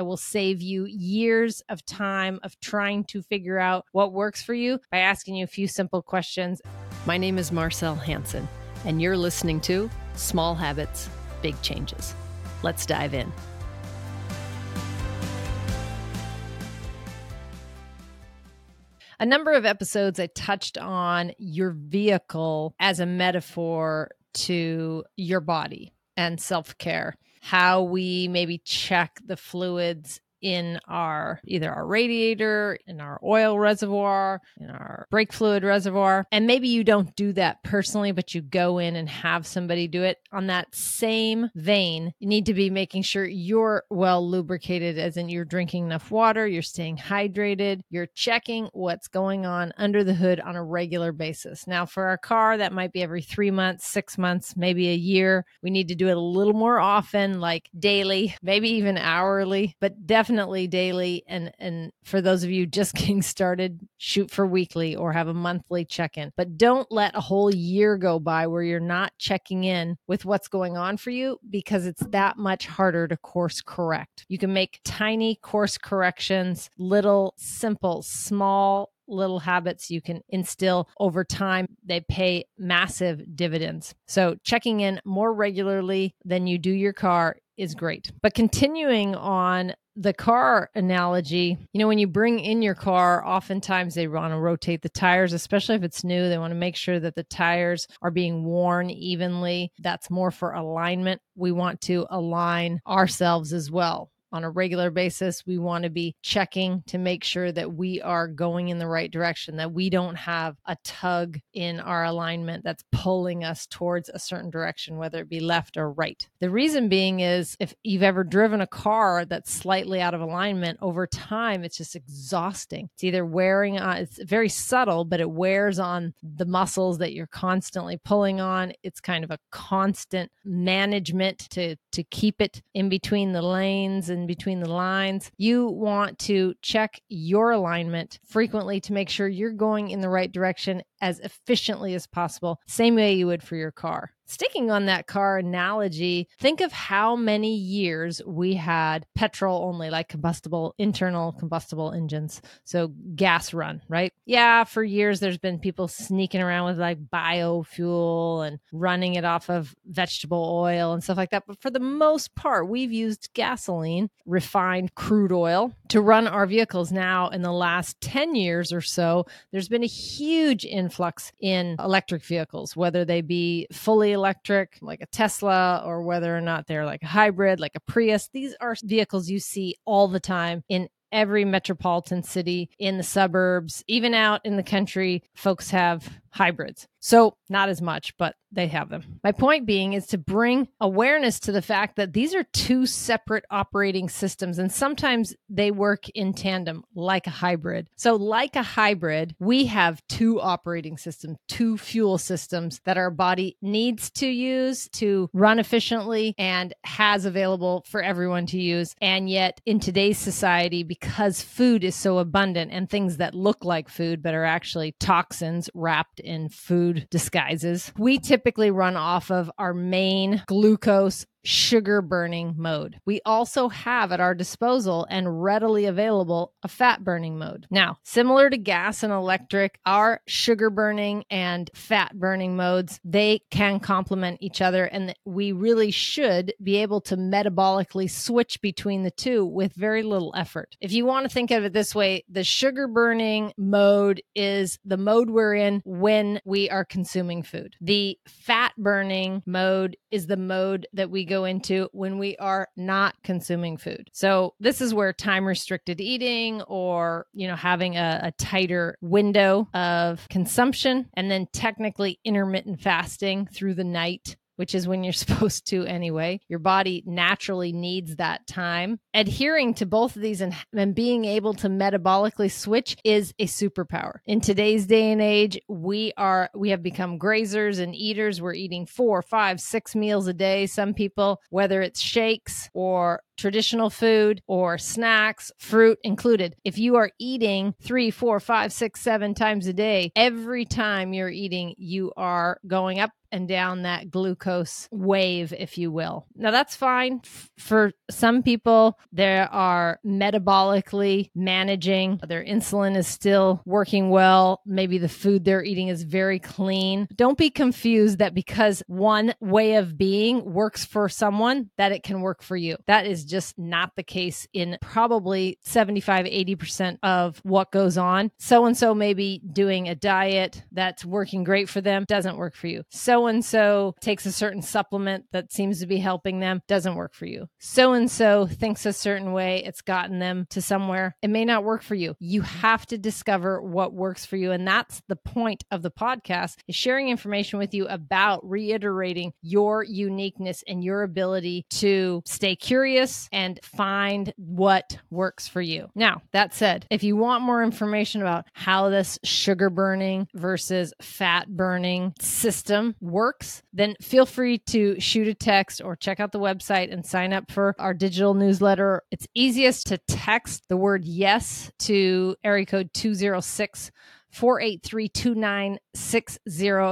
I will save you years of time of trying to figure out what works for you by asking you a few simple questions. My name is Marcel Hansen, and you're listening to Small Habits, Big Changes. Let's dive in. A number of episodes I touched on your vehicle as a metaphor to your body and self-care, how we maybe check the fluids in our radiator, in our oil reservoir, in our brake fluid reservoir. And maybe you don't do that personally, but you go in and have somebody do it. On that same vein, you need to be making sure you're well lubricated, as in you're drinking enough water, you're staying hydrated, you're checking what's going on under the hood on a regular basis. Now, for our car, that might be every 3 months, 6 months, maybe a year. We need to do it a little more often, like daily, maybe even hourly, but definitely daily, and for those of you just getting started, shoot for weekly or have a monthly check-in. But don't let a whole year go by where you're not checking in with what's going on for you, because it's that much harder to course correct. You can make tiny course corrections, little, simple, small little habits you can instill over time. They pay massive dividends. So checking in more regularly than you do your car is great. But continuing on the car analogy, when you bring in your car, oftentimes they want to rotate the tires, especially if it's new. They want to make sure that the tires are being worn evenly. That's more for alignment. We want to align ourselves as well. On a regular basis, we want to be checking to make sure that we are going in the right direction, that we don't have a tug in our alignment that's pulling us towards a certain direction, whether it be left or right. The reason being is if you've ever driven a car that's slightly out of alignment over time, it's just exhausting. It's either wearing on, it's very subtle, but it wears on the muscles that you're constantly pulling on. It's kind of a constant management to keep it in between the lanes and between the lines. You want to check your alignment frequently to make sure you're going in the right direction as efficiently as possible, same way you would for your car. Sticking on that car analogy, think of how many years we had petrol only, like internal combustible engines. So gas run, right? Yeah, for years there's been people sneaking around with like biofuel and running it off of vegetable oil and stuff like that. But for the most part, we've used gasoline, refined crude oil, to run our vehicles. Now, in the last 10 years or so, there's been a huge influx in electric vehicles, whether they be fully electric, like a Tesla, or whether or not they're like a hybrid, like a Prius. These are vehicles you see all the time in every metropolitan city, in the suburbs, even out in the country, folks have hybrids. So not as much, but they have them. My point being is to bring awareness to the fact that these are two separate operating systems, and sometimes they work in tandem, like a hybrid. So like a hybrid, we have two operating systems, two fuel systems that our body needs to use to run efficiently and has available for everyone to use. And yet in today's society, because food is so abundant and things that look like food but are actually toxins wrapped in food disguises, we typically run off of our main glucose sugar burning mode. We also have at our disposal and readily available a fat burning mode. Now, similar to gas and electric, our sugar burning and fat burning modes, they can complement each other, and we really should be able to metabolically switch between the two with very little effort. If you want to think of it this way, the sugar burning mode is the mode we're in when we are consuming food. The fat burning mode is the mode that we go into when we are not consuming food. So this is where time restricted eating, or having a tighter window of consumption, and then technically intermittent fasting through the night, which is when you're supposed to anyway. Your body naturally needs that time. Adhering to both of these and being able to metabolically switch is a superpower. In today's day and age, we have become grazers and eaters. We're eating 4, 5, 6 meals a day. Some people, whether it's shakes or traditional food or snacks, fruit included. If you are eating 3, 4, 5, 6, 7 times a day, every time you're eating, you are going up and down that glucose wave, if you will. Now, that's fine for some people. They are metabolically managing. Their insulin is still working well. Maybe the food they're eating is very clean. Don't be confused that because one way of being works for someone, that it can work for you. That is just not the case in probably 75, 80% of what goes on. So-and-so may be doing a diet that's working great for them, doesn't work for you. So-and-so takes a certain supplement that seems to be helping them, doesn't work for you. So-and-so thinks a certain way, it's gotten them to somewhere. It may not work for you. You have to discover what works for you. And that's the point of the podcast, is sharing information with you about reiterating your uniqueness and your ability to stay curious and find what works for you. Now, that said, if you want more information about how this sugar burning versus fat burning system works, then feel free to shoot a text or check out the website and sign up for our digital newsletter. It's easiest to text the word yes to area code 206-483-2960.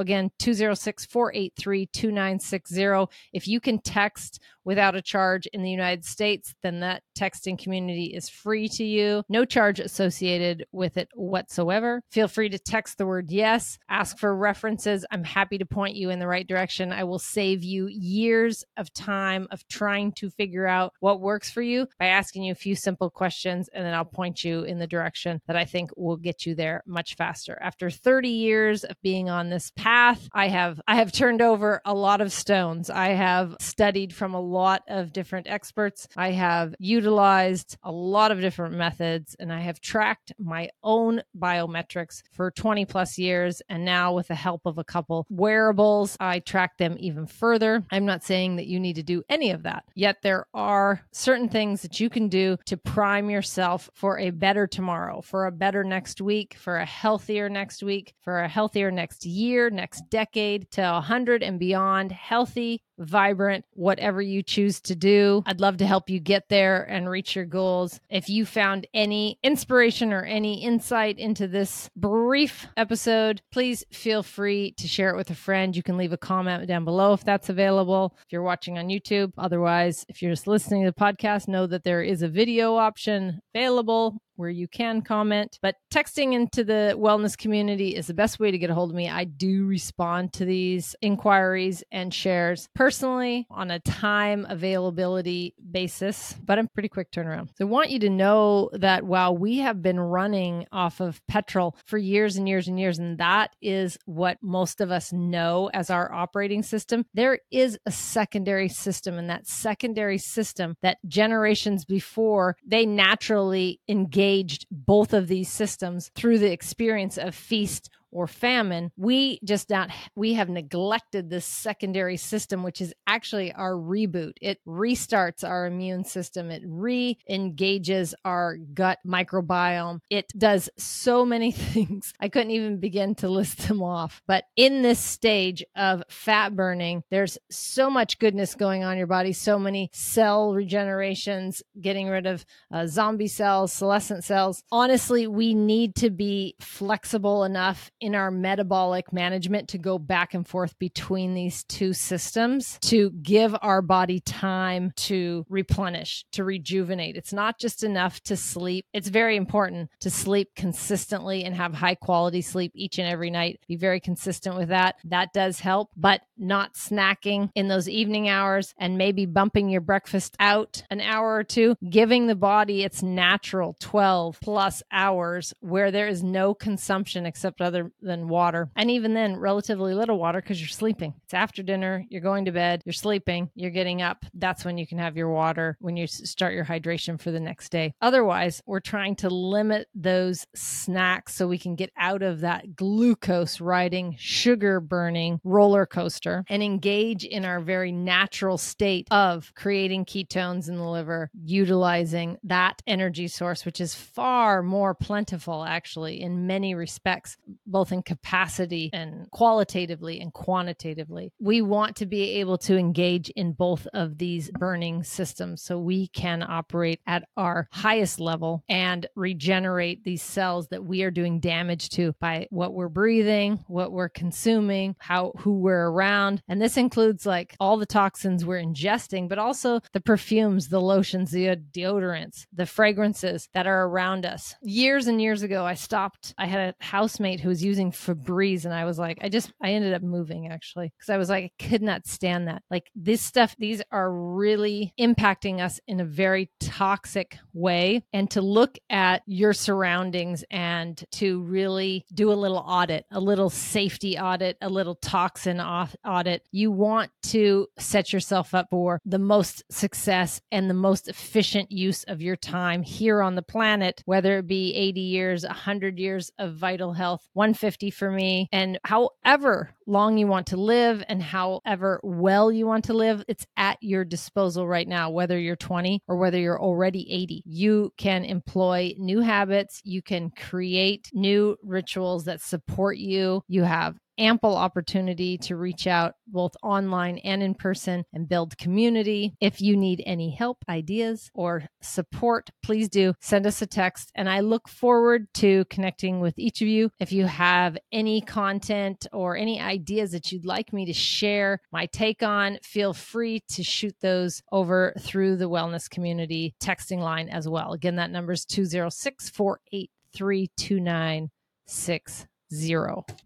Again, 206-483-2960. If you can text without a charge in the United States, then that texting community is free to you. No charge associated with it whatsoever. Feel free to text the word yes. Ask for references. I'm happy to point you in the right direction. I will save you years of time of trying to figure out what works for you by asking you a few simple questions, and then I'll point you in the direction that I think will get you there much faster. After 30 years of being on this path, I have turned over a lot of stones. I have studied from a lot of different experts. I have utilized a lot of different methods, and I have tracked my own biometrics for 20 plus years. And now with the help of a couple wearables, I track them even further. I'm not saying that you need to do any of that, yet there are certain things that you can do to prime yourself for a better tomorrow, for a better next week, for a healthier next week, for a healthier next year, next decade, to 100 and beyond, healthy, vibrant, whatever you choose to do. I'd love to help you get there and reach your goals. If you found any inspiration or any insight into this brief episode, please feel free to share it with a friend. You can leave a comment down below if that's available, if you're watching on YouTube. Otherwise, if you're just listening to the podcast, know that there is a video option available where you can comment. But texting into the wellness community is the best way to get a hold of me. I do respond to these inquiries and shares personally on a time availability basis, but I'm pretty quick turnaround. So I want you to know that while we have been running off of petrol for years and years and years, and that is what most of us know as our operating system, there is a secondary system, and that secondary system that generations before, they naturally engaged both of these systems through the experience of feast or famine. We have neglected this secondary system, which is actually our reboot. It restarts our immune system. It re-engages our gut microbiome. It does so many things. I couldn't even begin to list them off. But in this stage of fat burning, there's so much goodness going on in your body, so many cell regenerations, getting rid of zombie cells, senescent cells. Honestly, we need to be flexible enough in our metabolic management to go back and forth between these two systems to give our body time to replenish, to rejuvenate. It's not just enough to sleep. It's very important to sleep consistently and have high quality sleep each and every night. Be very consistent with that. That does help, but not snacking in those evening hours and maybe bumping your breakfast out an hour or two, giving the body its natural 12 plus hours where there is no consumption except other than water. And even then, relatively little water because you're sleeping. It's after dinner, you're going to bed, you're sleeping, you're getting up. That's when you can have your water, when you start your hydration for the next day. Otherwise, we're trying to limit those snacks so we can get out of that glucose riding, sugar burning roller coaster and engage in our very natural state of creating ketones in the liver, utilizing that energy source, which is far more plentiful actually in many respects, both in capacity and qualitatively and quantitatively. We want to be able to engage in both of these burning systems so we can operate at our highest level and regenerate these cells that we are doing damage to by what we're breathing, what we're consuming, who we're around. And this includes like all the toxins we're ingesting, but also the perfumes, the lotions, the deodorants, the fragrances that are around us. Years and years ago, I stopped. I had a housemate who was using Febreze, and I was like, I ended up moving actually, because I was like, I could not stand that. Like this stuff, these are really impacting us in a very toxic way. And to look at your surroundings and to really do a little audit, a little safety audit, a little toxin audit, you want to set yourself up for the most success and the most efficient use of your time here on the planet, whether it be 80 years, 100 years of vital health, 150 for me, and however long you want to live and however well you want to live, it's at your disposal right now, whether you're 20 or whether you're already 80. You can employ new habits. You can create new rituals that support you. You have ample opportunity to reach out both online and in person and build community. If you need any help, ideas, or support, please do send us a text. And I look forward to connecting with each of you. If you have any content or any ideas that you'd like me to share my take on, feel free to shoot those over through the Wellness Community texting line as well. Again, that number is 206-483-2960.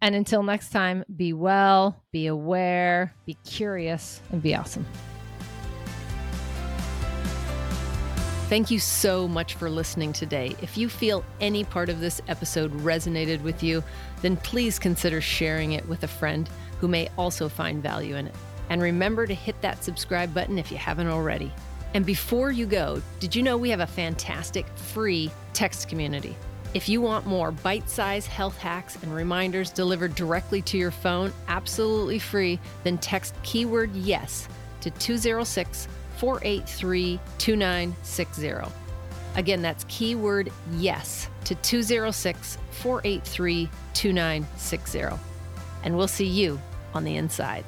And until next time, be well, be aware, be curious, and be awesome. Thank you so much for listening today. If you feel any part of this episode resonated with you, then please consider sharing it with a friend who may also find value in it. And remember to hit that subscribe button if you haven't already. And before you go, did you know we have a fantastic free text community? If you want more bite-sized health hacks and reminders delivered directly to your phone, absolutely free, then text keyword YES to 206-483-2960. Again, that's keyword YES to 206-483-2960. And we'll see you on the inside.